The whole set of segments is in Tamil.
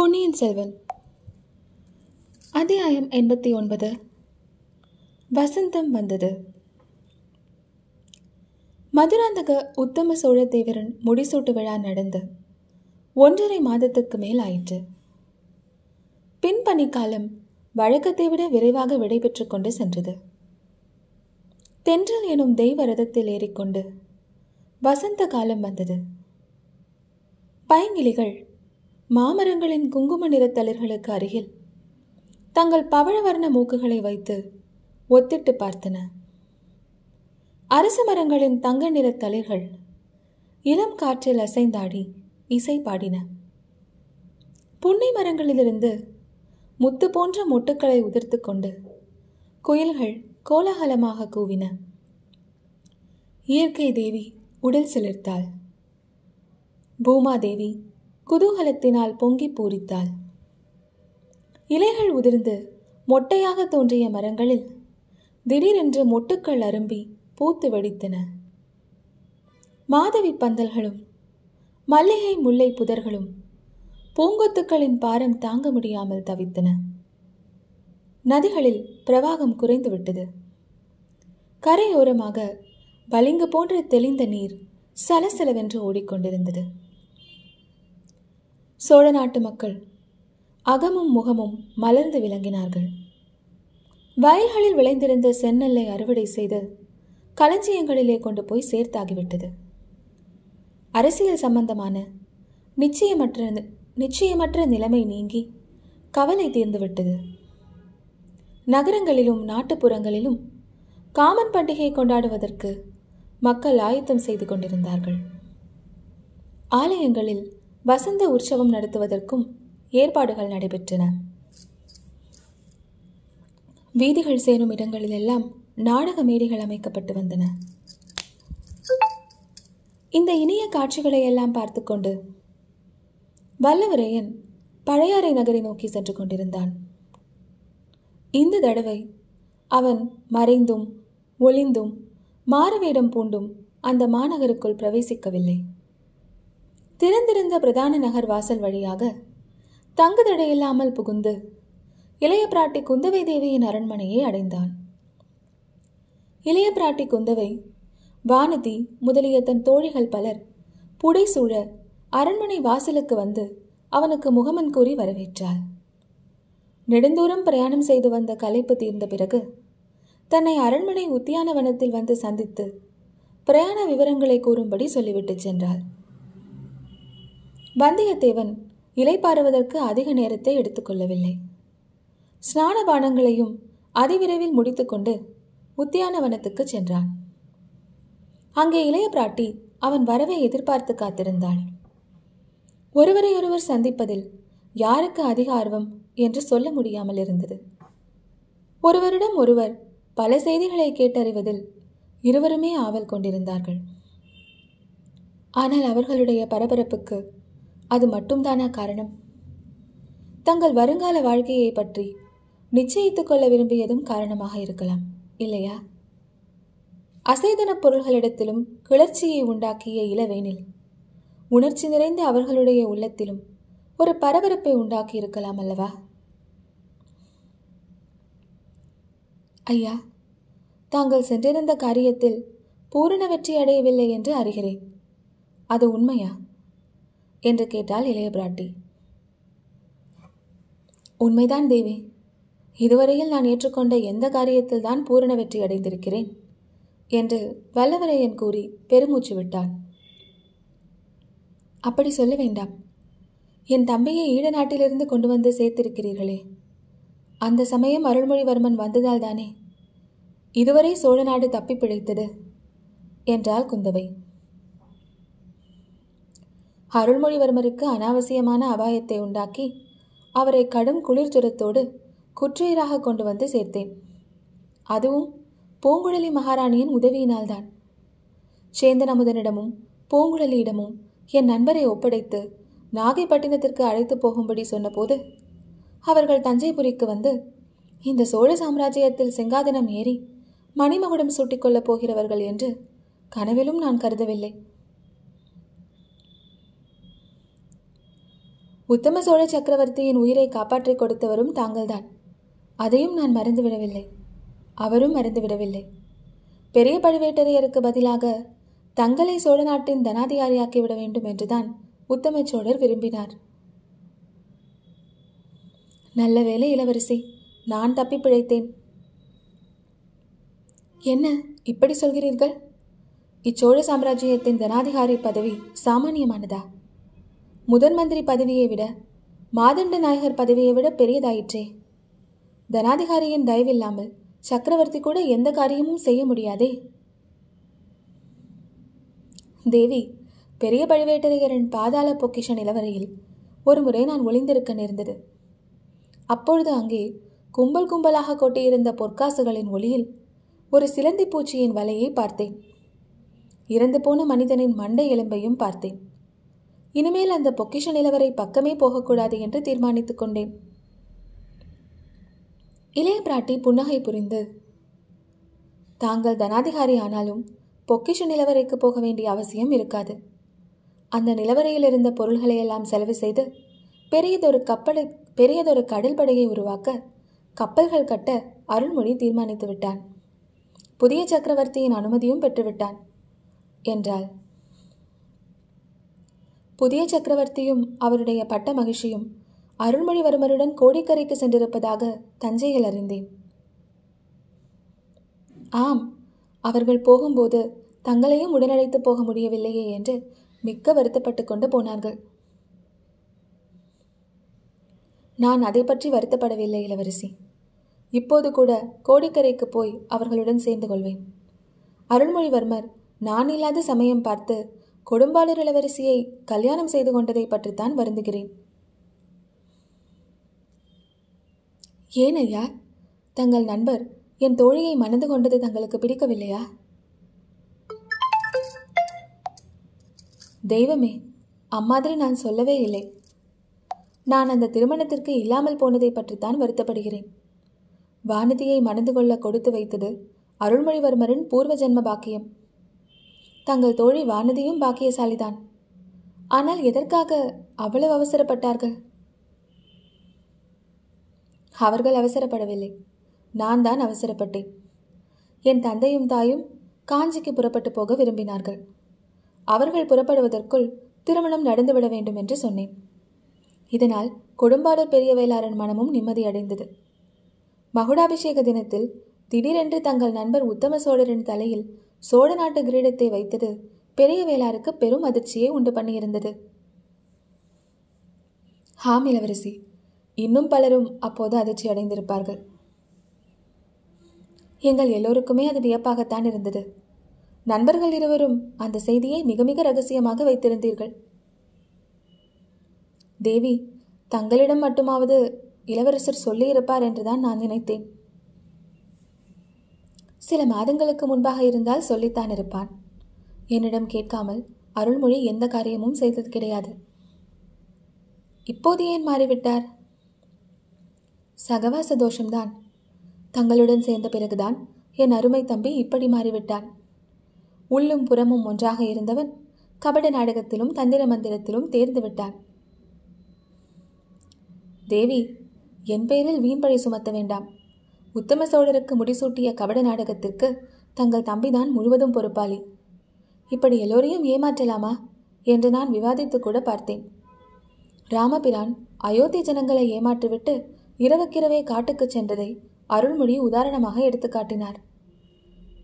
பொன்னியின் செல்வன் அத்தியாயம் 89. வசந்தம் வந்தது. மதுராந்தக உத்தம சோழ தேவரன் முடிசூட்டு விழா நடந்து 1.5 மாதத்துக்கு மேல் ஆயிற்று. பின் பனிக்காலம் வழக்கத்தை விட விரைவாக விடைபெற்று கொண்டு சென்றது. தென்றல் எனும் தெய்வ ரதத்தில் ஏறிக்கொண்டு வசந்த காலம் வந்தது. பைங்கிளிகள் மாமரங்களின் குங்கும நிற தளிர்களுக்கு அருகில் தங்கள் பவழவர்ண மூக்குகளை வைத்து ஒத்திட்டு பார்த்தன. அரச மரங்களின் தங்க நிற தளிர்கள் இளம் காற்றில் அசைந்தாடி இசை பாடின. புன்னை மரங்களிலிருந்து முத்து போன்ற மொட்டுக்களை உதிர்த்து கொண்டு குயில்கள் கோலாகலமாக கூவின. இயற்கை தேவி உடல் சிலிர்த்தாள். பூமாதேவி குதூகலத்தினால் பொங்கி பூரித்தாள். இலைகள் உதிர்ந்து மொட்டையாக தோன்றிய மரங்களில் திடீரென்று மொட்டுக்கள் அரும்பி பூத்து வெடித்தன. மாதவி பந்தல்களும் மல்லிகை முல்லை புதர்களும் பூங்கொத்துக்களின் பாரம் தாங்க முடியாமல் தவித்தன. நதிகளில் பிரவாகம் குறைந்துவிட்டது. கரையோரமாக பளிங்கு போன்ற தெளிந்த நீர் சலசலவென்று ஓடிக்கொண்டிருந்தது. சோழ நாட்டு மக்கள் அகமும் முகமும் மலர்ந்து விளங்கினார்கள். வயல்களில் விளைந்திருந்த செந்நெல்லை அறுவடை செய்து களஞ்சியங்களிலே கொண்டு போய் சேர்த்தாகிவிட்டது. அரசியல் சம்பந்தமான நிச்சயமற்ற நிலைமை நீங்கி கவலை தீர்ந்துவிட்டது. நகரங்களிலும் நாட்டுப்புறங்களிலும் காமன் பண்டிகையை கொண்டாடுவதற்கு மக்கள் ஆயத்தம் செய்து கொண்டிருந்தார்கள். ஆலயங்களில் வசந்த உற்சவம் நடத்துவதற்கும் ஏற்பாடுகள் நடைபெற்றன. வீதிகள் சேரும் இடங்களிலெல்லாம் நாடக மேடைகள் அமைக்கப்பட்டு வந்தன. இந்த இனிய காட்சிகளை எல்லாம் பார்த்து கொண்டு வல்லவரையன் பழையாறை நகரை நோக்கி சென்று கொண்டிருந்தான். இந்த தடவை அவன் மறைந்தும் ஒளிந்தும் மாறுவேடம் பூண்டும் அந்த மாநகருக்குள் பிரவேசிக்கவில்லை. திறந்திருந்த பிரதான நகர் வாசல் வழியாக தங்கு தடையில்லாமல் புகுந்து இளைய பிராட்டி குந்தவை தேவியின் அரண்மனையை அடைந்தான். இளைய பிராட்டி குந்தவை, வானதி முதலிய தன் தோழிகள் பலர் புடைசூழ அரண்மனை வாசலுக்கு வந்து அவனுக்கு முகமன் கூறி வரவேற்றாள். நெடுந்தூரம் பிரயாணம் செய்து வந்த களைப்பு தீர்ந்த பிறகு தன்னை அரண்மனை உத்தியானவனத்தில் வந்து சந்தித்து பிரயாண விவரங்களை கூறும்படி சொல்லிவிட்டு சென்றாள். வந்தியத்தேவன் இலைப்பாறுவதற்கு அதிக நேரத்தை எடுத்துக்கொள்ளவில்லை. ஸ்நான பானங்களையும் அதிவிரைவில் முடித்துக்கொண்டு உத்தியானவனத்துக்கு சென்றான். அங்கே இளைய பிராட்டி அவன் வரவை எதிர்பார்த்து காத்திருந்தாள். ஒருவரையொருவர் சந்திப்பதில் யாருக்கு அதிக ஆர்வம் என்று சொல்ல முடியாமல் இருந்தது. ஒருவரிடம் ஒருவர் பல செய்திகளை கேட்டறிவதில் இருவருமே ஆவல் கொண்டிருந்தார்கள். ஆனால் அவர்களுடைய பரபரப்புக்கு அது மட்டும்தானா காரணம்? தங்கள் வருங்கால வாழ்க்கையை பற்றி நிச்சயித்துக் கொள்ள விரும்பியதும் காரணமாக இருக்கலாம், இல்லையா? அசைதன பொருள்களிடத்திலும் கிளர்ச்சியை உண்டாக்கிய இளவேனில் உணர்ச்சி நிறைந்த அவர்களுடைய உள்ளத்திலும் ஒரு பரபரப்பை உண்டாக்கி இருக்கலாம் அல்லவா? ஐயா, தாங்கள் சென்றிருந்த காரியத்தில் பூரண வெற்றி அடையவில்லை என்று அறிகிறேன். அது உண்மையா என்று கேட்டாள் இளைய பிராட்டி. உண்மைதான் தேவி. இதுவரையில் நான் ஏற்றுக்கொண்ட எந்த காரியத்தில் தான் பூரண வெற்றி அடைந்திருக்கிறேன் என்று வல்லவரையன் கூறி பெருமூச்சு விட்டான். அப்படி சொல்ல வேண்டாம். என் தம்பியை ஈழ நாட்டிலிருந்து கொண்டு வந்து சேர்த்திருக்கிறீர்களே, அந்த சமயம் அருள்மொழிவர்மன் வந்ததால் தானே இதுவரை சோழ நாடு தப்பி பிழைத்தது என்றாள் குந்தவை. அருள்மொழிவர்மருக்கு அனாவசியமான அபாயத்தை உண்டாக்கி அவரை கடும் குளிர்ச்சுரத்தோடு குற்றையராக கொண்டு வந்து சேர்த்தேன். அதுவும் பூங்குழலி மகாராணியின் உதவியினால்தான். சேந்தனமுதனிடமும் பூங்குழலியிடமும் என் நண்பரை ஒப்படைத்து நாகைப்பட்டினத்திற்கு அழைத்து போகும்படி சொன்னபோது அவர்கள் தஞ்சைபுரிக்கு வந்து இந்த சோழ சாம்ராஜ்யத்தில் சிங்காதனம் ஏறி மணிமகுடம் சூட்டிக்கொள்ளப் போகிறவர்கள் என்று கனவிலும் நான் கருதவில்லை. உத்தம சோழ சக்கரவர்த்தியின் உயிரை காப்பாற்றி கொடுத்தவரும் தாங்கள்தான். அதையும் நான் மறந்துவிடவில்லை, அவரும் மறந்துவிடவில்லை. பெரிய பழுவேட்டரையருக்கு பதிலாக தங்களை சோழ நாட்டின் தனாதிகாரியாக்கிவிட வேண்டும் என்றுதான் உத்தம சோழர் விரும்பினார். நல்ல வேளை இளவரசி, நான் தப்பி பிழைத்தேன். என்ன இப்படி சொல்கிறீர்கள்? இச்சோழ சாம்ராஜ்யத்தின் தனாதிகாரி பதவி சாமானியமானதா? முதன் மந்திரி பதவியை விட, மாதண்ட நாயகர் பதவியை விட பெரியதாயிற்றே. தனாதிகாரியின் தயவில்லாமல் சக்கரவர்த்தி கூட எந்த காரியமும் செய்ய முடியாதே. தேவி, பெரிய பழுவேட்டரையரின் பாதாள பொக்கிஷ நிலவரையில் ஒரு முறை நான் ஒளிந்திருக்க நேர்ந்தது. அப்பொழுது அங்கே கும்பல் கும்பலாக கொட்டியிருந்த பொற்காசுகளின் ஒளியில் ஒரு சிலந்தி பூச்சியின் வலையை பார்த்தேன். இறந்து போன மனிதனின் மண்டை எலும்பையும் பார்த்தேன். இனிமேல் அந்த பொக்கிஷ நிலவரை பக்கமே போகக்கூடாது என்று தீர்மானித்துக் கொண்டேன். இளைய பிராட்டி புன்னகை புரிந்து, தாங்கள் தனாதிகாரி ஆனாலும் பொக்கிஷ நிலவரைக்கு போக வேண்டிய அவசியம் இருக்காது. அந்த நிலவரையில் இருந்த பொருள்களை எல்லாம் செலவு செய்து பெரியதொரு கடல் படையை உருவாக்க, கப்பல்கள் கட்ட அருள்மொழி தீர்மானித்து விட்டான். புதிய சக்கரவர்த்தியின் அனுமதியும் பெற்றுவிட்டான் என்றாள். புதிய சக்கரவர்த்தியும் அவருடைய பட்ட மகிழ்ச்சியும் அருள்மொழிவர்மருடன் கோடிக்கரைக்கு சென்றிருப்பதாக தஞ்சையில் அறிந்தேன். ஆம், அவர்கள் போகும்போது தங்களையும் உடனழைத்து போக முடியவில்லையே என்று மிக்க வருத்தப்பட்டு கொண்டு போனார்கள். நான் அதை பற்றி வருத்தப்படவில்லை இளவரசி. இப்போது கூட கோடிக்கரைக்கு போய் அவர்களுடன் சேர்ந்து கொள்வேன். அருள்மொழிவர்மர் நான் இல்லாத சமயம் பார்த்து கொடும்பாலூர் இளவரசியை கல்யாணம் செய்து கொண்டதை பற்றித்தான் வருந்துகிறேன். ஏன் ஐயா, தங்கள் நண்பர் என் தோழியை மணந்து கொண்டது தங்களுக்கு பிடிக்கவில்லையா? தெய்வமே, அம்மாதிரி நான் சொல்லவே இல்லை. நான் அந்த திருமணத்திற்கு இல்லாமல் போனதை பற்றித்தான் வருத்தப்படுகிறேன். வானதியை மணந்து கொள்ள கொடுத்து வைத்தது அருள்மொழிவர்மரின் பூர்வ ஜென்ம பாக்கியம். தங்கள் தோழி வானதியும் பாக்கியசாலிதான். ஆனால் எதற்காக அவ்வளவு அவசரப்பட்டார்கள்? அவர்கள் அவசரப்படவில்லை, நான் தான் அவசரப்பட்டேன். என் தந்தையும் தாயும் காஞ்சிக்கு புறப்பட்டு போக விரும்பினார்கள். அவர்கள் புறப்படுவதற்குள் திருமணம் நடந்துவிட வேண்டும் என்று சொன்னேன். இதனால் கொடும்பாளர் பெரிய வேளாரின் மனமும் நிம்மதியடைந்தது. மகுடாபிஷேக தினத்தில் திடீரென்று தங்கள் நண்பர் உத்தம சோழரின் தலையில் சோழ நாட்டு கிரீடத்தை வைத்தது பெரிய வேளாருக்கு பெரும் அதிர்ச்சியை உண்டு பண்ணியிருந்தது. ஆம் இளவரசி, இன்னும் பலரும் அப்போது அதிர்ச்சி அடைந்திருப்பார்கள். எங்கள் எல்லோருக்குமே அது வியப்பாகத்தான் இருந்தது. நண்பர்கள் இருவரும் அந்த செய்தியை மிக மிக ரகசியமாக வைத்திருந்தீர்கள். தேவி, தங்களிடம் மட்டுமாவது இளவரசர் சொல்லியிருப்பார் என்றுதான் நான் நினைத்தேன். சில மாதங்களுக்கு முன்பாக இருந்தால் சொல்லித்தான் இருப்பான். என்னிடம் கேட்காமல் அருள்மொழி எந்த காரியமும் செய்தது கிடையாது. இப்போது ஏன் மாறிவிட்டார்? சகவாச தோஷம்தான். தங்களுடன் சேர்ந்த பிறகுதான் என் அருமை தம்பி இப்படி மாறிவிட்டான். உள்ளும் புறமும் ஒன்றாக இருந்தவன் கபட நாடகத்திலும் தந்திர மந்திரத்திலும் தேர்ந்து விட்டான். தேவி, என் பெயரில் வீண்பழி சுமத்த வேண்டாம். உத்தம சோழருக்கு முடிசூட்டிய கபட நாடகத்திற்கு தங்கள் தம்பிதான் முழுவதும் பொறுப்பாளி. இப்படி எல்லோரையும் ஏமாற்றலாமா என்று நான் விவாதித்து கூட பார்த்தேன். ராமபிரான் அயோத்தி ஜனங்களை ஏமாற்றிவிட்டு இரவுக்கிரவே காட்டுக்கு சென்றதை அருள்மொழி உதாரணமாக எடுத்து காட்டினார்.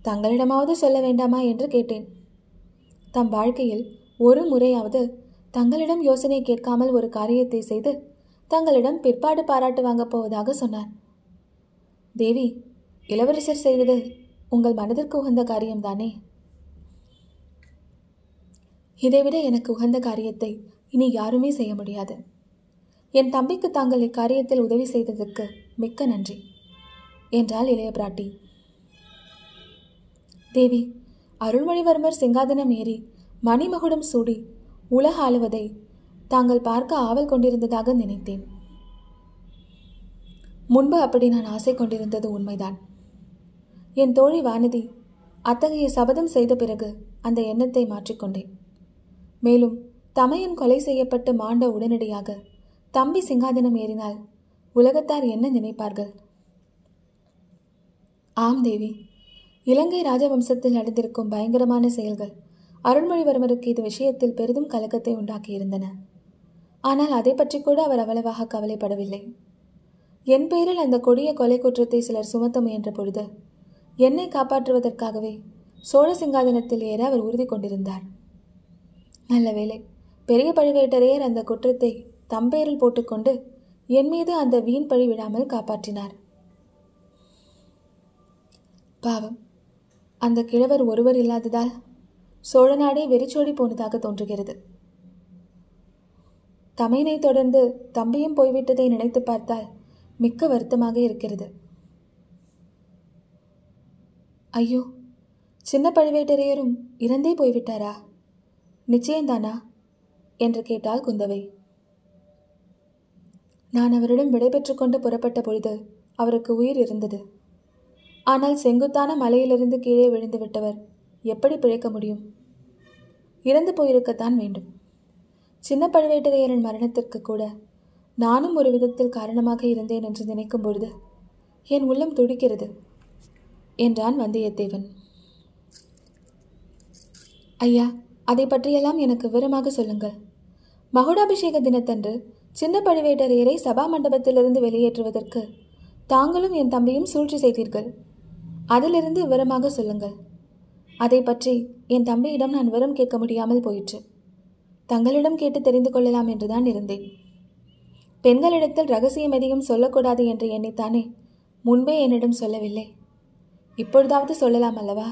தங்களிடமாவது சொல்ல வேண்டாமா என்று கேட்டேன். தம் வாழ்க்கையில் ஒரு முறையாவது தங்களிடம் யோசனை கேட்காமல் ஒரு காரியத்தை செய்து தங்களிடம் பிற்பாடு பாராட்டு வாங்கப் போவதாக சொன்னார். தேவி, இளவரசர் செய்தது உங்கள் மனதிற்கு உகந்த காரியம்தானே? இதைவிட எனக்கு உகந்த காரியத்தை இனி யாருமே செய்ய முடியாது. என் தம்பிக்கு தாங்கள் இக்காரியத்தில் உதவி செய்ததற்கு மிக்க நன்றி என்றாள் இளைய பிராட்டி. தேவி, அருள்மொழிவர்மர் சிங்காதனம் ஏறி மணிமகுடம் சூடி உலக ஆளுவதை தாங்கள் பார்க்க ஆவல் கொண்டிருந்ததாக நினைத்தேன். முன்பு அப்படி நான் ஆசை கொண்டிருந்தது உண்மைதான். என் தோழி வானதி அத்தகைய சபதம் செய்த பிறகு அந்த எண்ணத்தை மாற்றிக்கொண்டேன். மேலும் தமையன் கொலை செய்யப்பட்டு மாண்ட உடனடியாக தம்பி சிங்காதனம் ஏறினால் உலகத்தார் என்ன நினைப்பார்கள்? ஆம் தேவி, இலங்கை ராஜவம்சத்தில் நடந்திருக்கும் பயங்கரமான செயல்கள் அருள்மொழிவர்மருக்கு இது விஷயத்தில் பெரிதும் கலக்கத்தை உண்டாக்கியிருந்தன. ஆனால் அதை பற்றி கூட அவர் அவ்வளவாக கவலைப்படவில்லை. என் பேரில் அந்த கொடிய கொலை குற்றத்தை சிலர் சுமத்த முயன்ற பொழுது என்னை காப்பாற்றுவதற்காகவே சோழ சிங்காதனத்தில் ஏற அவர் உறுதி கொண்டிருந்தார். நல்ல வேளை பெரிய பழுவேட்டரையர் அந்த குற்றத்தை தம்பேரில் போட்டுக்கொண்டு என் மீது அந்த வீண் பழி விழாமல் காப்பாற்றினார். பாவம், அந்த கிழவர் ஒருவர் இல்லாததால் சோழ நாடே வெறிச்சோடி போனதாக தோன்றுகிறது. தமையனை தொடர்ந்து தம்பியும் போய்விட்டதை நினைத்து பார்த்தால் மிக்க வருத்தமாக இருக்கிறது. ஐயோ, சின்ன பழுவேட்டரையரும் இறந்தே போய்விட்டாரா? நிச்சயம்தானா என்று கேட்டாள் குந்தவை. நான் அவரிடம் விடைபெற்று கொண்டு புறப்பட்ட பொழுது அவருக்கு உயிர் இருந்தது. ஆனால் செங்குத்தான மலையிலிருந்து கீழே விழுந்து விட்டவர் எப்படி பிழைக்க முடியும்? இறந்து போயிருக்கத்தான் வேண்டும். சின்ன பழுவேட்டரையரின் மரணத்திற்கு கூட நானும் ஒரு விதத்தில் காரணமாக இருந்தேன் என்று நினைக்கும் பொழுது என் உள்ளம் துடிக்கிறது என்றான் வந்தியத்தேவன். ஐயா, அதை பற்றியெல்லாம் எனக்கு விவரமாக சொல்லுங்கள். மகுடாபிஷேக தினத்தன்று சின்ன பழுவேட்டரையரை சபா மண்டபத்திலிருந்து வெளியேற்றுவதற்கு தாங்களும் என் தம்பியும் சூழ்ச்சி செய்தீர்கள். அதிலிருந்து விவரமாக சொல்லுங்கள். அதை பற்றி என் தம்பியிடம் நான் விவரம் கேட்க முடியாமல் போயிற்று. தங்களிடம் கேட்டு தெரிந்து கொள்ளலாம் என்றுதான் இருந்தேன். பெண்களிடத்தில் ரகசியம் எதையும் சொல்லக்கூடாது என்று எண்ணித்தானே முன்பே என்னிடம் சொல்லவில்லை. இப்பொழுதாவது சொல்லலாம் அல்லவா?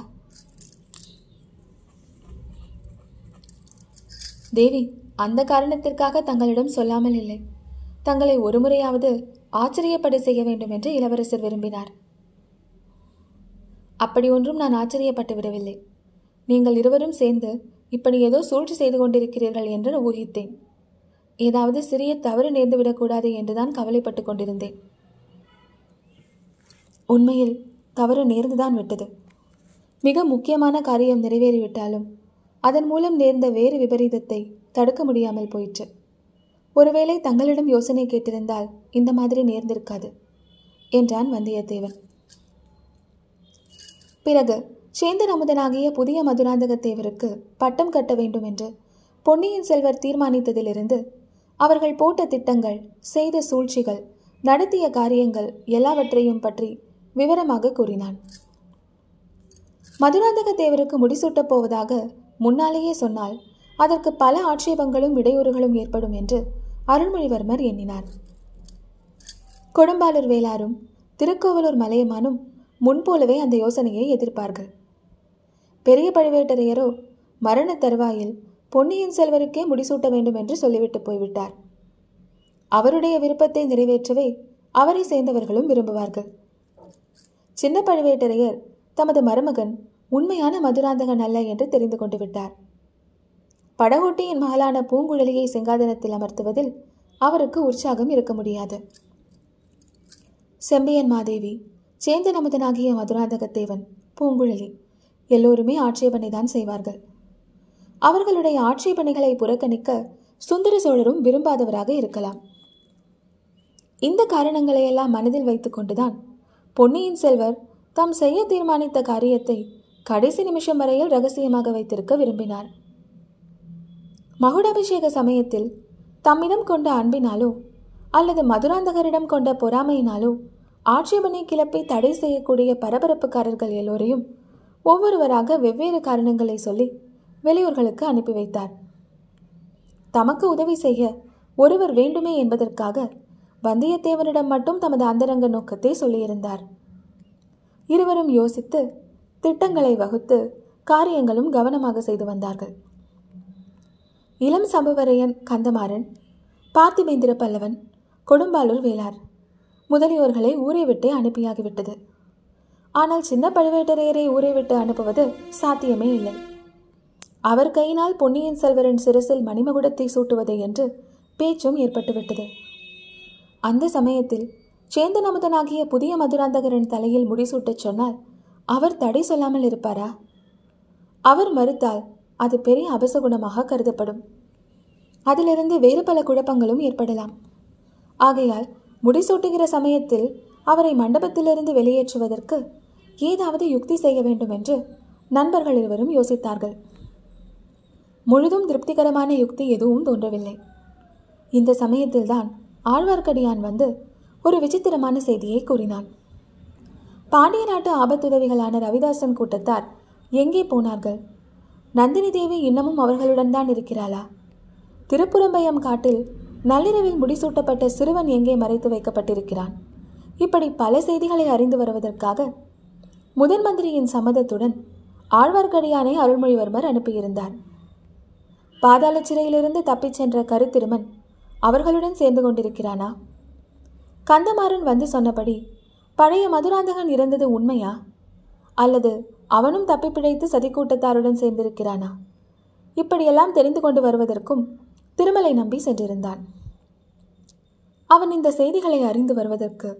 தேவி, அந்த காரணத்திற்காக தங்களிடம் சொல்லாமல் இல்லை. தங்களை ஒருமுறையாவது ஆச்சரியப்பட செய்ய வேண்டும் என்று இளவரசர் விரும்பினார். அப்படி ஒன்றும் நான் ஆச்சரியப்பட்டு விடவில்லை. நீங்கள் இருவரும் சேர்ந்து இப்படி ஏதோ சூழ்ச்சி செய்து கொண்டிருக்கிறீர்கள் என்று ஊகித்தேன். ஏதாவது சிறிய தவறு நேர்ந்துவிடக்கூடாது என்றுதான் கவலைப்பட்டு கொண்டிருந்தேன். உண்மையில் தவறு நேர்ந்துதான் விட்டது. மிக முக்கியமான காரியம் நிறைவேறிவிட்டாலும் அதன் மூலம் நேர்ந்த வேறு விபரீதத்தை தடுக்க முடியாமல் போயிற்று. ஒருவேளை தங்களிடம் யோசனை கேட்டிருந்தால் இந்த மாதிரி நேர்ந்திருக்காது என்றான் வந்தியத்தேவன். பிறகு சேந்தன் அமுதனாகிய புதிய மதுராந்தகத்தேவருக்கு பட்டம் கட்ட வேண்டும் என்று பொன்னியின் செல்வர் தீர்மானித்ததிலிருந்து அவர்கள் போட்ட திட்டங்கள், செய்த சூழ்ச்சிகள், நடத்திய காரியங்கள் எல்லாவற்றையும் பற்றி விவரமாக கூறினான். மதுராந்தகத்தேவருக்கு முடிசூட்டப் போவதாக முன்னாலேயே சொன்னால் அதற்கு பல ஆட்சேபங்களும் இடையூறுகளும் ஏற்படும் என்று அருள்மொழிவர்மர் எண்ணினார். கொடும்பாலூர் வேளாரும் திருக்கோவலூர் மலையமானும் முன்போலவே அந்த யோசனையை எதிர்ப்பார்கள். பெரிய பழுவேட்டரையரோ மரண தருவாயில் பொன்னியின் செல்வருக்கே முடிசூட்ட வேண்டும் என்று சொல்லிவிட்டு போய்விட்டார். அவருடைய விருப்பத்தை நிறைவேற்றவே அவரை சேர்ந்தவர்களும் விரும்புவார்கள். சின்ன பழுவேட்டரையர் தமது மருமகன் உண்மையான மதுராந்தகன் அல்ல என்று தெரிந்து கொண்டு விட்டார். படகோட்டியின் மகளான பூங்குழலியை சிங்காதனத்தில் அமர்த்துவதில் அவருக்கு உற்சாகம் இருக்க முடியாது. செம்பியன் மாதேவி, சேந்தன் அமுதனாகிய மதுராந்தகத்தேவன், பூங்குழலி எல்லோருமே ஆட்சேபனை தான் செய்வார்கள். அவர்களுடைய ஆட்சேபனைகளை புறக்கணிக்க சுந்தர சோழரும் விரும்பாதவராக இருக்கலாம். இந்த காரணங்களையெல்லாம் மனதில் வைத்துக் கொண்டுதான் பொன்னியின் செல்வர் தாம் செய்ய தீர்மானித்த காரியத்தை கடைசி நிமிஷம் வரையில் ரகசியமாக வைத்திருக்க விரும்பினார். மகுடாபிஷேக சமயத்தில் தம்மிடம் கொண்ட அன்பினாலோ அல்லது மதுராந்தகரிடம் கொண்ட பொறாமையினாலோ ஆட்சேபனை கிளப்பை தடை செய்யக்கூடிய பரபரப்புக்காரர்கள் எல்லோரையும் ஒவ்வொருவராக வெவ்வேறு காரணங்களை சொல்லி வெளியூர்களுக்கு அனுப்பி வைத்தார். தமக்கு உதவி செய்ய ஒருவர் வேண்டுமே என்பதற்காக வந்தியத்தேவனிடம் மட்டும் தமது அந்தரங்க நோக்கத்தை சொல்லியிருந்தார். இருவரும் யோசித்து திட்டங்களை வகுத்து காரியங்களும் கவனமாக செய்து வந்தார்கள். இளம் சம்புவரையன் கந்தமாறன், பார்த்திவேந்திர பல்லவன், கொடும்பாலூர் வேளார் முதலியோர்களை ஊரை விட்டு அனுப்பியாகிவிட்டது. ஆனால் சின்ன பழுவேட்டரையரை ஊரை விட்டு அனுப்புவது சாத்தியமே இல்லை. அவர் கையினால் பொன்னியின் செல்வரின் சிரசில் மணிமகுடத்தை சூட்டுவது என்று பேச்சும் ஏற்பட்டுவிட்டது. அந்த சமயத்தில் சேந்தன் அமுதனாகிய புதிய மதுராந்தகரின் தலையில் முடிசூட்டச் சொன்னால் அவர் தடை சொல்லாமல் இருப்பாரா? அவர் மறுத்தால் அது பெரிய அபசகுணமாக கருதப்படும். அதிலிருந்து வேறு பல குழப்பங்களும் ஏற்படலாம். ஆகையால் முடிசூட்டுகிற சமயத்தில் அவரை மண்டபத்திலிருந்து வெளியேற்றுவதற்கு ஏதாவது யுக்தி செய்ய வேண்டும் என்று நண்பர்கள் இருவரும் யோசித்தார்கள். முழுதும் திருப்திகரமான யுக்தி எதுவும் தோன்றவில்லை. இந்த சமயத்தில்தான் ஆழ்வார்க்கடியான் வந்து ஒரு விசித்திரமான செய்தியை கூறினான். பாண்டிய நாட்டு ஆபத்துதவிகளான ரவிதாசன் கூட்டத்தார் எங்கே போனார்கள்? நந்தினி தேவி இன்னமும் அவர்களுடன் தான் இருக்கிறாளா? திருப்புறம்பயம் காட்டில் நள்ளிரவில் முடிசூட்டப்பட்ட சிறுவன் எங்கே மறைத்து வைக்கப்பட்டிருக்கிறான்? இப்படி பல செய்திகளை அறிந்து வருவதற்காக முதன் மந்திரியின் சம்மதத்துடன் ஆழ்வார்க்கடியானை அருள்மொழிவர்மர் அனுப்பியிருந்தார். பாதாள சிறையிலிருந்து தப்பிச் சென்ற கருத்திருமன் அவர்களுடன் சேர்ந்து கொண்டிருக்கிறானா? கந்தமாறன் வந்து சொன்னபடி பழைய மதுராந்தகன் இறந்தது உண்மையா? அல்லது அவனும் தப்பிப்பிழைத்து சதிக்கூட்டத்தாருடன் சேர்ந்திருக்கிறானா? இப்படியெல்லாம் தெரிந்து கொண்டு வருவதற்கும் திருமலை நம்பி சென்றிருந்தான். அவன் இந்த செய்திகளை அறிந்து வருவதற்கு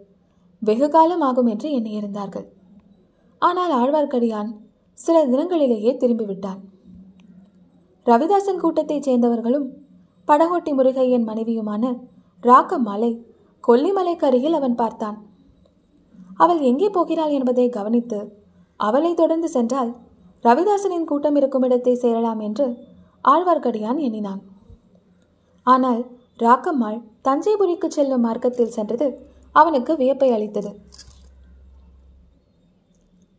வெகு காலம் ஆகும் என்று எண்ணியிருந்தார்கள். ஆனால் ஆழ்வார்க்கடியான் சில தினங்களிலேயே திரும்பிவிட்டான். ரவிதாசன் கூட்டத்தைச் சேர்ந்தவர்களும் படகோட்டி முருகையின் மனைவியுமான ராக்கம்மாளை கொல்லிமலைக்கு அருகில் அவன் பார்த்தான். அவள் எங்கே போகிறாள் என்பதை கவனித்து அவளை தொடர்ந்து சென்றால் ரவிதாசனின் கூட்டம் இருக்கும் இடத்தை சேரலாம் என்று ஆழ்வார்க்கடியான் எண்ணினான். ஆனால் ராக்கம்மாள் தஞ்சைபுரிக்கு செல்லும் மார்க்கத்தில் சென்றது அவனுக்கு வியப்பை அளித்தது.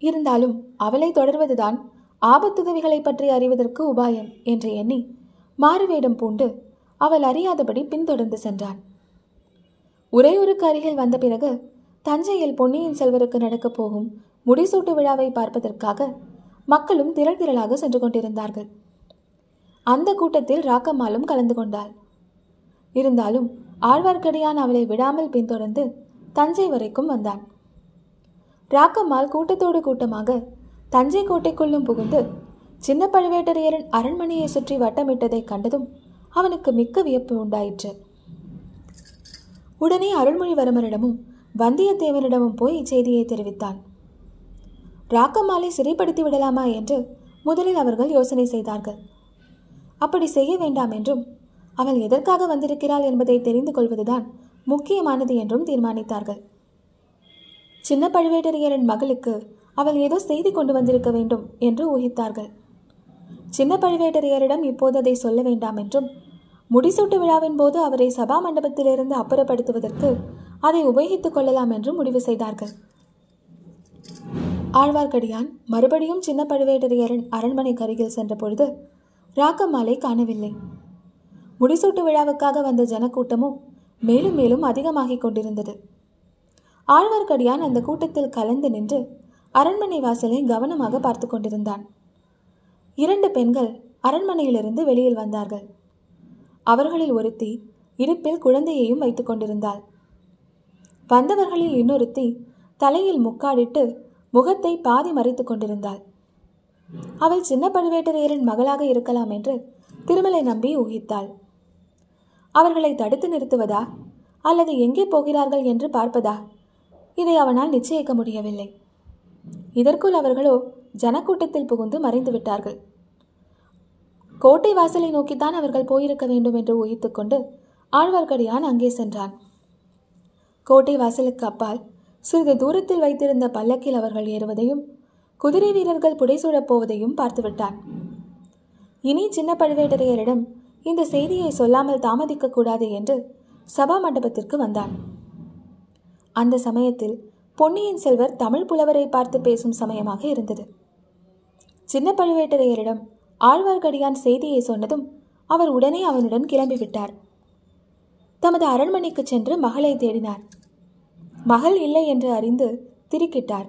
இருந்தாலும் அவளை தொடர்வதுதான் ஆபத்துதவிகளை பற்றி அறிவதற்கு உபாயம் என்று எண்ணி மாறுவேடம் பூண்டு அவள் அறியாதபடி பின்தொடர்ந்து சென்றான். உறையூருக்கு அருகில் வந்த பிறகு தஞ்சையில் பொன்னியின் செல்வருக்கு நடக்கப் போகும் முடிசூட்டு விழாவை பார்ப்பதற்காக மக்களும் திரள் திரளாக சென்று கொண்டிருந்தார்கள். அந்த கூட்டத்தில் ராக்கம்மாளும் கலந்து கொண்டாள். இருந்தாலும் ஆழ்வார்க்கடியான் அவளை விடாமல் பின்தொடர்ந்து தஞ்சை வரைக்கும் வந்தான். ராக்கம்மாள் கூட்டத்தோடு கூட்டமாக தஞ்சை கோட்டைக்குள்ளும் புகுந்து சின்ன பழுவேட்டரையரின் அரண்மனையை சுற்றி வட்டமிட்டதை கண்டதும் அவனுக்கு மிக்க வியப்பு உண்டாயிற்று. உடனே அருள்மொழிவர்மரிடமும் வந்தியத்தேவனிடமும் போய் இச்செய்தியை தெரிவித்தான். ராக்கம்மாளை சிறைப்படுத்தி விடலாமா என்று முதலில் அவர்கள் யோசனை செய்தார்கள். அப்படி செய்ய வேண்டாம் என்றும் அவள் எதற்காக வந்திருக்கிறாள் என்பதை தெரிந்து கொள்வதுதான் முக்கியமானது என்றும் தீர்மானித்தார்கள். சின்ன பழுவேட்டரையரின் மகளுக்கு அவள் ஏதோ செய்தி கொண்டு வந்திருக்க வேண்டும் என்று ஊகித்தார்கள். சின்ன பழுவேட்டரையரிடம் இப்போது அதை சொல்ல வேண்டாம் என்றும் முடிசூட்டு விழாவின் போது அவரை சபா மண்டபத்திலிருந்து அப்புறப்படுத்துவதற்கு அதை உபயோகித்துக் கொள்ளலாம் என்றும் முடிவு செய்தார்கள். ஆழ்வார்க்கடியான் மறுபடியும் சின்ன பழுவேட்டரையரின் அரண்மனைக்கு அருகில் சென்ற பொழுது ராக்கம்மாளை காணவில்லை. முடிசூட்டு விழாவுக்காக வந்த ஜனக்கூட்டமும் மேலும் மேலும் அதிகமாகிக் கொண்டிருந்தது. ஆழ்வார்க்கடியான் அந்த கூட்டத்தில் கலந்து நின்று அரண்மனை வாசலை கவனமாக பார்த்து கொண்டிருந்தான். இரண்டு பெண்கள் அரண்மனையிலிருந்து வெளியில் வந்தார்கள். அவர்களில் ஒருத்தி இடுப்பில் குழந்தையையும் வைத்துக் கொண்டிருந்தாள். வந்தவர்களில் இன்னொருத்தி தலையில் முக்காடிட்டு முகத்தை பாதி மறைத்து கொண்டிருந்தாள். அவள் சின்ன பழுவேட்டரையரின் மகளாக இருக்கலாம் என்று திருமலை நம்பி ஊகித்தாள். அவர்களை தடுத்து நிறுத்துவதா அல்லது எங்கே போகிறார்கள் என்று பார்ப்பதா? இதை அவனால் நிச்சயிக்க முடியவில்லை. இதற்குள் அவர்களோ ஜனக்கூட்டத்தில் புகுந்து மறைந்து விட்டார்கள். கோட்டை வாசலை நோக்கித்தான் அவர்கள் போயிருக்க வேண்டும் என்று ஊகித்துக்கொண்டு ஆழ்வார்க்கடியான் அங்கே சென்றான். கோட்டை வாசலுக்கு அப்பால் சிறிது தூரத்தில் வைத்திருந்த பல்லக்கில் அவர்கள் ஏறுவதையும் குதிரை வீரர்கள் புடைசூழப் போவதையும் பார்த்துவிட்டான். இனி சின்ன பழுவேட்டரையரிடம் இந்த செய்தியை சொல்லாமல் தாமதிக்க கூடாது என்று சபா மண்டபத்திற்கு வந்தான். அந்த சமயத்தில் பொன்னியின் செல்வர் தமிழ் புலவரை பார்த்து பேசும் சமயமாக இருந்தது. சின்ன பழுவேட்டரையரிடம் ஆழ்வார்க்கடியான் செய்தியை சொன்னதும் அவர் உடனே அவனுடன் கிளம்பிவிட்டார். தமது அரண்மனைக்கு சென்று மகளை தேடினார். மகள் இல்லை என்று அறிந்து திடுக்கிட்டார்.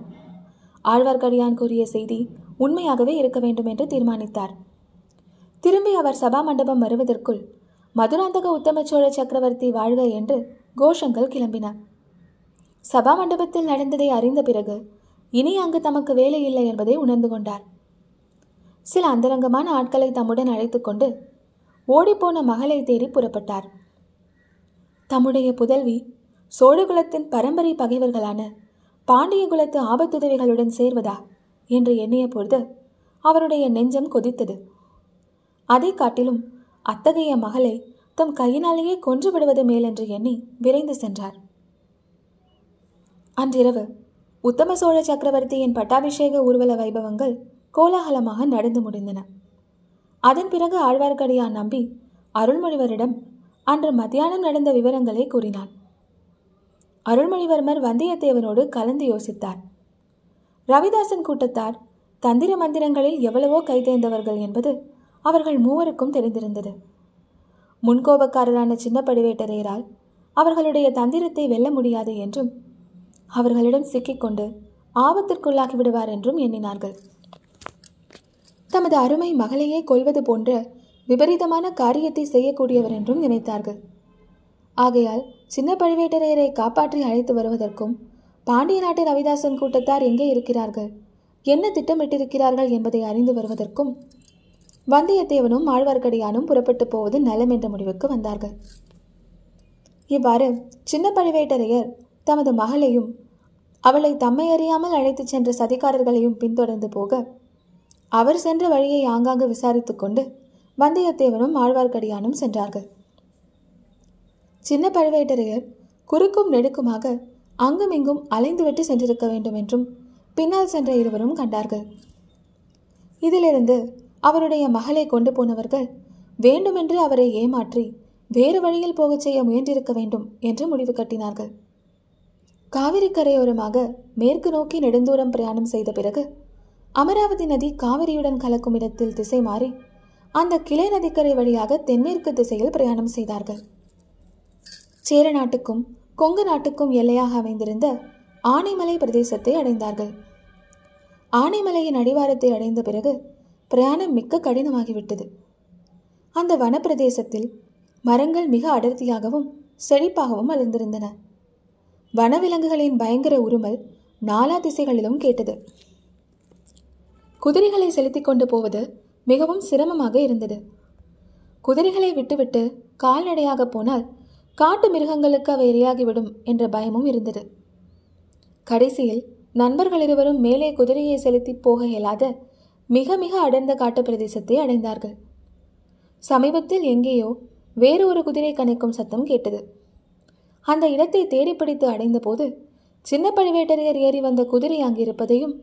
ஆழ்வார்க்கடியான் கூறிய செய்தி உண்மையாகவே இருக்க வேண்டும் என்று தீர்மானித்தார். திரும்பி அவர் சபா மண்டபம் வருவதற்குள் மதுராந்தக உத்தமச்சோழ சக்கரவர்த்தி வாழ்க என்று கோஷங்கள் கிளம்பின. சபா மண்டபத்தில் நடந்ததை அறிந்த பிறகு இனி அங்கு தமக்கு வேலை இல்லை என்பதை உணர்ந்து கொண்டார். சில அந்தரங்கமான ஆட்களை தம்முடன் அழைத்து கொண்டு ஓடிப்போன மகளை தேடி புறப்பட்டார். தம்முடைய புதல்வி சோழகுலத்தின் பரம்பரை பகைவர்களான பாண்டிய குலத்து ஆபத்துதவிகளுடன் சேர்வதா என்று எண்ணிய பொழுது அவருடைய நெஞ்சம் கொதித்தது. அதை காட்டிலும் அத்தகைய மகளை தம் கையினாலேயே கொன்று விடுவது மேலென்று எண்ணி விரைந்து சென்றார். அன்றிரவு உத்தம சோழ சக்கரவர்த்தியின் பட்டாபிஷேக ஊர்வல வைபவங்கள் கோலாகலமாக நடந்து முடிந்தன. அதன் பிறகு ஆழ்வார்க்கடியான் நம்பி அருள்மொழிவரிடம் அன்று மத்தியானம் நடந்த விவரங்களை கூறினான். அருள்மொழிவர்மர் வந்தியத்தேவனோடு கலந்து யோசித்தார். ரவிதாசன் கூட்டத்தார் தந்திர மந்திரங்களில் எவ்வளவோ கைதேர்ந்தவர்கள் என்பது அவர்கள் மூவருக்கும் தெரிந்திருந்தது. முன்கோபக்காரரான சின்ன பழுவேட்டரையரால் அவர்களுடைய தந்திரத்தை வெல்ல முடியாது என்றும் அவர்களிடம் சிக்கிக்கொண்டு ஆபத்திற்குள்ளாகி விடுவார் என்றும் எண்ணினார்கள். தமது அருமை மகளையே கொல்வது போன்ற விபரீதமான காரியத்தை செய்யக்கூடியவர் என்றும் நினைத்தார்கள். ஆகையால் சின்ன பழுவேட்டரையரை காப்பாற்றி அழைத்து வருவதற்கும் பாண்டிய நாட்டு ரவிதாசன் கூட்டத்தார் எங்கே இருக்கிறார்கள், என்ன திட்டமிட்டிருக்கிறார்கள் என்பதை அறிந்து வருவதற்கும் வந்தியத்தேவனும் ஆழ்வார்க்கடியானும் புறப்பட்டு போவது நலம் என்ற முடிவுக்கு வந்தார்கள். இவ்வாறு சின்ன பழுவேட்டரையர் தமது மகளையும் அவளை தம்மை அறியாமல் அழைத்து சென்ற சதிகாரர்களையும் பின்தொடர்ந்து போக, அவர் சென்ற வழியை ஆங்காங்கு விசாரித்து கொண்டு வந்தியத்தேவனும் ஆழ்வார்க்கடியானும் சென்றார்கள். சின்ன பழுவேட்டரையர் குறுக்கும் நெடுக்குமாக அங்குமிங்கும் அலைந்துவிட்டு சென்றிருக்க வேண்டும் என்றும் பின்னால் சென்ற இருவரும் கண்டார்கள். இதிலிருந்து அவருடைய மகளை கொண்டு போனவர்கள் வேண்டுமென்று அவரை ஏமாற்றி வேறு வழியில் போகச் செய்ய முயன்றிருக்க வேண்டும் என்று முடிவு கட்டினார்கள். காவிரி கரையோரமாக மேற்கு நோக்கி நெடுந்தூரம் பிரயாணம் செய்த பிறகு அமராவதி நதி காவிரியுடன் கலக்கும் இடத்தில் திசை மாறி அந்த கிளை நதிக்கரை வழியாக தென்மேற்கு திசையில் பிரயாணம் செய்தார்கள். சேர நாட்டுக்கும் கொங்கு நாட்டுக்கும் எல்லையாக அமைந்திருந்த ஆனைமலை பிரதேசத்தை அடைந்தார்கள். ஆனைமலையின் அடிவாரத்தை அடைந்த பிறகு பிரயாணம் மிக்க கடினமாகிவிட்டது. அந்த வனப்பிரதேசத்தில் மரங்கள் மிக அடர்த்தியாகவும் செழிப்பாகவும் அலர்ந்திருந்தன. வனவிலங்குகளின் பயங்கர உருமல் நாலா திசைகளிலும் கேட்டது. குதிரைகளை செலுத்தி கொண்டு போவது மிகவும் சிரமமாக இருந்தது. குதிரைகளை விட்டுவிட்டு கால்நடையாக போனால் காட்டு மிருகங்களுக்கு அவை இரையாகிவிடும் என்ற பயமும் இருந்தது. கடைசியில் நண்பர்கள் இருவரும் மேலே குதிரையை செலுத்தி போக இயலாத மிக மிக அடர்ந்த காட்டு பிரதேசத்தை அடைந்தார்கள். சமீபத்தில் எங்கேயோ வேறு ஒரு குதிரை கனைக்கும் சத்தம் கேட்டது. அந்த இடத்தை தேடிப்பிடித்து அடைந்தபோது சின்ன பழுவேட்டரையர் ஏறி வந்த குதிரை அங்கிருப்பதையும்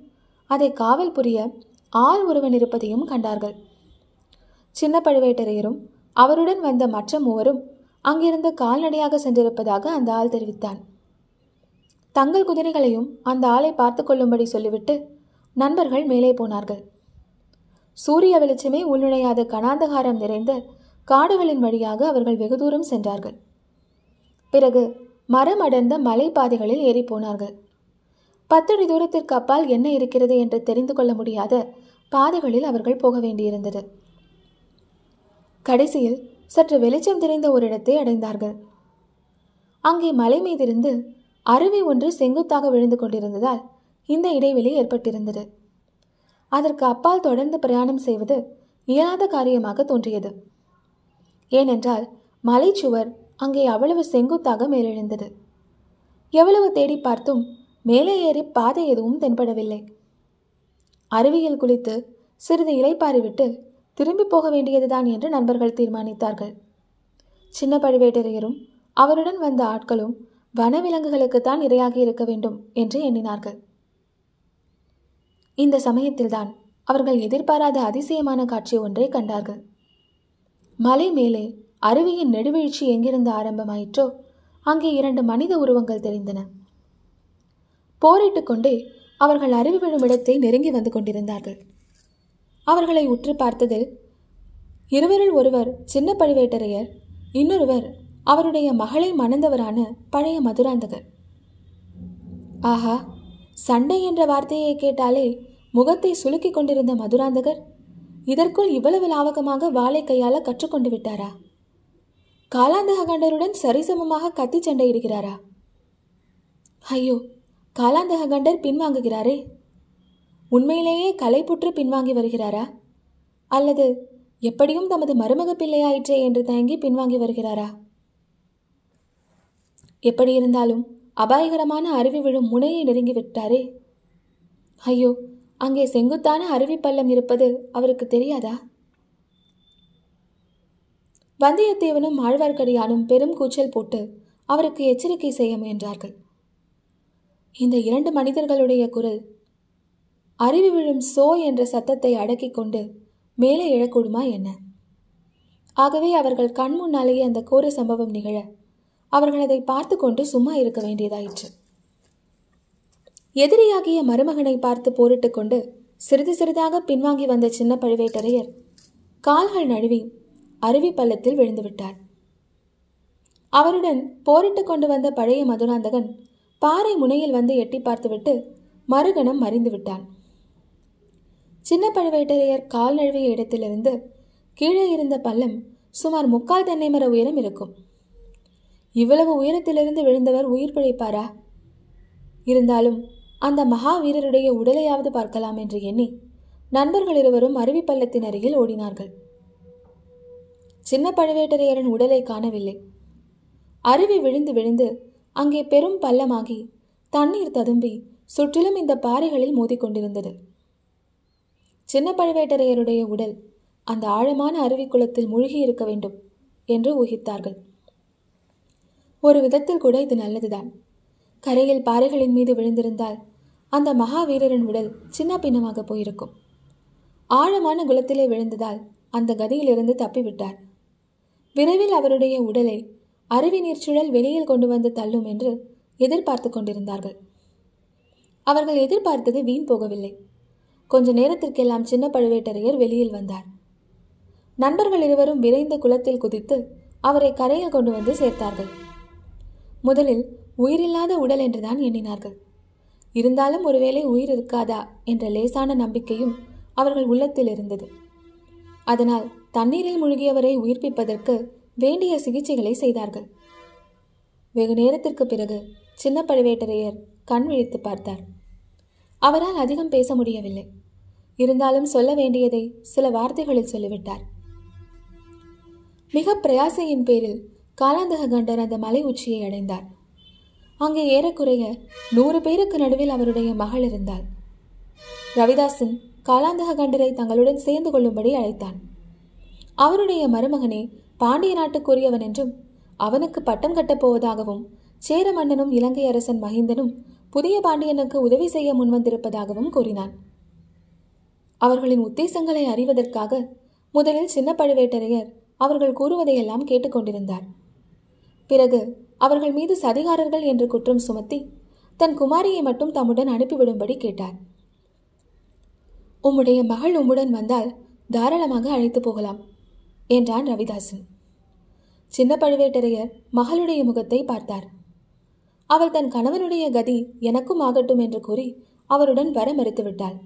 அதை காவல் புரிய ஆள் ஒருவன் இருப்பதையும் கண்டார்கள். சின்ன பழுவேட்டரையரும் அவருடன் வந்த மற்ற மூவரும் அங்கிருந்து கால்நடையாக சென்றிருப்பதாக அந்த ஆள் தெரிவித்தான். தங்கள் குதிரைகளையும் அந்த ஆளை பார்த்து கொள்ளும்படி சொல்லிவிட்டு நண்பர்கள் மேலே போனார்கள். சூரிய வெளிச்சமே உள்நுழையாத கனாந்தகாரம் நிறைந்த காடுகளின் வழியாக அவர்கள் வெகு தூரம் சென்றார்கள். பிறகு மரம் அடர்ந்த மலைப்பாதைகளில் ஏறி போனார்கள். 10 அடி தூரத்திற்கு அப்பால் என்ன இருக்கிறது என்று தெரிந்து கொள்ள முடியாத பாதைகளில் அவர்கள் போக வேண்டியிருந்தது. கடைசியில் சற்று வெளிச்சம் தெரிந்த ஒரு இடத்தை அடைந்தார்கள். அங்கே மலை மீதிருந்து அருவி ஒன்று செங்குத்தாக விழுந்து கொண்டிருந்ததால் இந்த இடைவெளி ஏற்பட்டிருந்தது. அதற்கு அப்பால் தொடர்ந்து பிரயாணம் செய்வது இயலாத காரியமாக தோன்றியது. ஏனென்றால் மலைச்சுவர் அங்கே அவ்வளவு செங்குத்தாக மேலெழுந்தது. எவ்வளவு தேடி பார்த்தும் மேலே ஏறி பாதை எதுவும் தென்படவில்லை. அருவியில் குளித்து சிறிது இலைப்பாறிவிட்டு திரும்பி போக வேண்டியதுதான் என்று நண்பர்கள் தீர்மானித்தார்கள். சின்ன பழுவேட்டரையரும் அவருடன் வந்த ஆட்களும் வனவிலங்குகளுக்குத்தான் இரையாகி இருக்க வேண்டும் என்று எண்ணினார்கள். இந்த சமயத்தில்தான் அவர்கள் எதிர்பாராத அதிசயமான காட்சி ஒன்றை கண்டார்கள். மலை மேலே அருவியின் நெடுவீழ்ச்சி எங்கிருந்து ஆரம்பமாயிற்றோ அங்கே 2 மனித உருவங்கள் தெரிந்தன. போரிட்டு கொண்டே அவர்கள் அருவி விழும் இடத்தை நெருங்கி வந்து கொண்டிருந்தார்கள். அவர்களை உற்று பார்த்ததில் இருவரில் ஒருவர் சின்ன பழுவேட்டரையர், இன்னொருவர் அவருடைய மகளை மணந்தவரான பழைய மதுராந்தகர். ஆஹா, சண்டை என்ற வார்த்தையை கேட்டாலே முகத்தை சுலுக்கி கொண்டிருந்த மதுராந்தகர் இதற்குள் இவ்வளவு லாவகமாக வாளை கையாள கற்றுக்கொண்டு விட்டாரா? காலாந்தக கண்டருடன் சரிசமமாக கத்தி சண்டை இடுகிறாரா? ஐயோ, காலாந்தக கண்டர் பின்வாங்குகிறாரே, உண்மையிலேயே கலைப்புற்று பின்வாங்கி வருகிறாரா? அல்லது எப்படியும் தமது மருமக பிள்ளையாயிற்றே என்று தயங்கி பின்வாங்கி வருகிறாரா? எப்படியிருந்தாலும் அபாயகரமான அருவி விழும் முனையை நெருங்கிவிட்டாரே. ஐயோ, அங்கே செங்குத்தான அருவி பள்ளம் இருப்பது அவருக்கு தெரியாதா? வந்தியத்தேவனும் ஆழ்வார்க்கடியானும் பெரும் கூச்சல் போட்டு அவருக்கு எச்சரிக்கை செய்ய முயன்றார்கள். இந்த இரண்டு மனிதர்களுடைய குரல் அருவி விழும் சோ என்ற சத்தத்தை அடக்கி கொண்டு மேலே எழக்கூடுமா என்ன? ஆகவே அவர்கள் கண் முன்னாலேயே அந்த கோர சம்பவம் நிகழ அவர்கள் அதை பார்த்து கொண்டு சும்மா இருக்க வேண்டியதாயிற்று. எதிரியாகிய மருமகனை பார்த்து போரிட்டு கொண்டு சிறிது சிறிதாக பின்வாங்கி வந்த சின்ன பழுவேட்டரையர் கால்கள் நழுவி அருவி பள்ளத்தில் விழுந்துவிட்டார். அவருடன் போரிட்டு கொண்டு வந்த பழைய மதுராந்தகன் பாறை முனையில் வந்து எட்டி பார்த்துவிட்டு மறுகணம் மறைந்து விட்டான். சின்ன பழுவேட்டரையர் கால் நழுவிய இடத்திலிருந்து கீழே இருந்த பள்ளம் சுமார் 3/4 தென்னைமர உயரம் இருக்கும். இவ்வளவு உயரத்திலிருந்து விழுந்தவர் உயிர் பிழைப்பாரா? இருந்தாலும் அந்த மகாவீரருடைய உடலையாவது பார்க்கலாம் என்று எண்ணி நண்பர்கள் இருவரும் அருவி பள்ளத்தின் அருகில் ஓடினார்கள். சின்ன பழுவேட்டரையரின் உடலை காணவில்லை. அருவி விழுந்து விழுந்து அங்கே பெரும் பள்ளமாகி தண்ணீர் ததும்பி சுற்றிலும் இந்த பாறைகளில் மோதிக்கொண்டிருந்தது. சின்ன பழுவேட்டரையருடைய உடல் அந்த ஆழமான அருவி குளத்தில் மூழ்கி இருக்க வேண்டும் என்று ஊகித்தார்கள். ஒரு விதத்தில் கூட இது நல்லதுதான். கரையில் பாறைகளின் மீது விழுந்திருந்தால் அந்த மகாவீரரின் உடல் சின்ன பின்னமாக போயிருக்கும். ஆழமான குளத்திலே விழுந்ததால் அந்த கதியிலிருந்து தப்பிவிட்டார். விரைவில் அவருடைய உடலை அருவி நீர்ச்சுழல் வெளியில் கொண்டு வந்து தள்ளும் என்று எதிர்பார்த்து கொண்டிருந்தார்கள். அவர்கள் எதிர்பார்த்தது வீண் போகவில்லை. கொஞ்ச நேரத்திற்கெல்லாம் சின்ன பழுவேட்டரையர் வெளியில் வந்தார். நண்பர்கள் இருவரும் விரைந்து குளத்தில் குதித்து அவரை கரையில் கொண்டு வந்து சேர்த்தார்கள். முதலில் உயிரில்லாத உடல் என்றுதான் எண்ணினார்கள். இருந்தாலும் ஒருவேளை உயிர் இருக்காதா என்ற லேசான நம்பிக்கையும் அவர்கள் உள்ளத்தில் இருந்தது. அதனால் தண்ணீரில் மூழ்கியவரை உயிர்ப்பிப்பதற்கு வேண்டிய சிகிச்சைகளை செய்தார்கள். வெகு நேரத்திற்கு பிறகு சின்ன பழுவேட்டரையர் கண் விழித்து பார்த்தார். அவரால் அதிகம் பேச முடியவில்லை. இருந்தாலும் சொல்ல வேண்டியதை சில வார்த்தைகளில் சொல்லிவிட்டார். மிக பிரயாசையின் பேரில் காலாந்தக கண்டர் அந்த மலை உச்சியை அடைந்தார். அங்கே ஏறக்குறைய 100 பேருக்கு நடுவில் அவருடைய மகள் இருந்தாள். ரவிதாசன் காலாந்தக கண்டரை தங்களுடன் சேர்ந்து கொள்ளும்படி அழைத்தான். அவருடைய மருமகனே பாண்டிய நாட்டுக்குரியவன் என்றும் அவனுக்கு பட்டம் கட்டப்போவதாகவும் சேரமன்னனும் இலங்கை அரசன் மகிந்தனும் புதிய பாண்டியனுக்கு உதவி செய்ய முன்வந்திருப்பதாகவும் கூறினான். அவர்களின் உத்தேசங்களை அறிவதற்காக முதலில் சின்ன பழுவேட்டரையர் அவர்கள் கூறுவதையெல்லாம் கேட்டுக்கொண்டிருந்தார். பிறகு அவர்கள் மீது சதிகாரர்கள் என்று குற்றம் சுமத்தி தன் குமாரியை மட்டும் தம்முடன் அனுப்பிவிடும்படி கேட்டார். உம்முடைய மகள் உம்முடன் வந்தால் தாராளமாக அழைத்து போகலாம் என்றான் ரவிதாசன். சின்ன பழுவேட்டரையர் மகளுடைய முகத்தை பார்த்தார். அவள் தன் கணவனுடைய கதி எனக்கும் ஆகட்டும் என்று கூறி அவருடன் வர மறுத்துவிட்டாள்.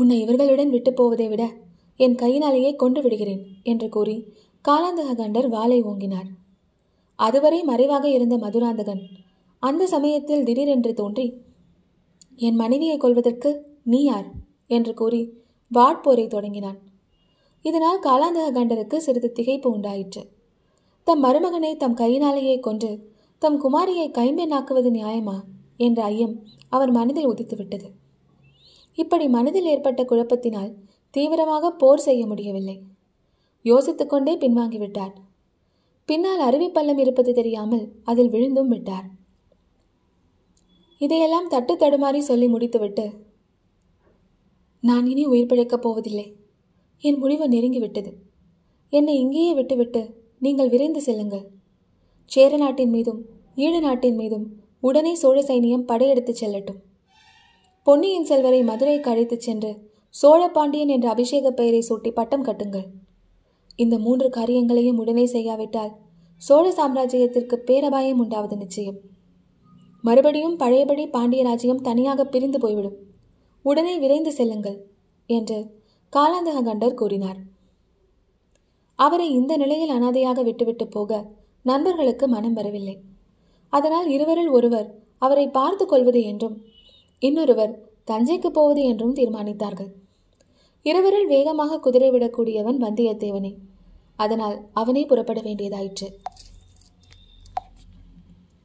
உன்னை இவர்களுடன் விட்டு போவதை விட என் கையினாலேயே கொண்டு விடுகிறேன் என்று கூறி காலாந்தக கண்டர் வாளை ஓங்கினார். அதுவரை மறைவாக இருந்த மதுராந்தகன் அந்த சமயத்தில் திடீரென்று தோன்றி, என் மனைவியை கொள்வதற்கு நீ யார் என்று கூறி வாட்போரை தொடங்கினான். இதனால் காலாந்தக கண்டருக்கு சிறிது திகைப்பு உண்டாயிற்று. தம் மருமகனை தம் கையினாலேயே கொன்று தம் குமாரியை கைம்பெண்ணாக்குவது நியாயமா என்ற ஐயம் அவர் மனதில் உதித்துவிட்டது. இப்படி மனதில் ஏற்பட்ட குழப்பத்தினால் தீவிரமாக போர் செய்ய முடியவில்லை. யோசித்துக்கொண்டே பின்வாங்கிவிட்டார். பின்னால் அருவி பள்ளம் இருப்பது தெரியாமல் அதில் விழுந்தும் விட்டார். இதையெல்லாம் தட்டு தடுமாறி சொல்லி முடித்துவிட்டு, நான் இனி உயிர் பிழைக்கப் போவதில்லை, என் முடிவு நெருங்கிவிட்டது, என்னை இங்கேயே விட்டுவிட்டு நீங்கள் விரைந்து செல்லுங்கள், சேர நாட்டின் மீதும் ஈழ நாட்டின் மீதும் உடனே சோழ சைனியம் படையெடுத்து செல்லட்டும், பொன்னியின் செல்வரை மதுரைக்கு அழைத்துச் சென்று சோழ பாண்டியன் என்ற அபிஷேக பெயரை சூட்டி பட்டம் கட்டுங்கள், இந்த 3 காரியங்களையும் உடனே செய்யாவிட்டால் சோழ சாம்ராஜ்யத்திற்கு பேரபாயம் உண்டாவது நிச்சயம், மறுபடியும் பழையபடி பாண்டிய ராஜ்யம் தனியாக பிரிந்து போய்விடும், உடனே விரைந்து செல்லுங்கள் என்று காலாந்தக கண்டர் கூறினார். அவரை இந்த நிலையில் அனாதையாக விட்டுவிட்டு போக நண்பர்களுக்கு மனம் வரவில்லை. அதனால் இருவரில் ஒருவர் அவரை பார்த்து கொள்வது என்றும் இன்னொருவர் தஞ்சைக்கு போவது என்றும் தீர்மானித்தார்கள். இருவரில் வேகமாக குதிரை விடக்கூடியவன் வந்தியத்தேவனே. அதனால் அவனே புறப்பட வேண்டியதாயிற்று.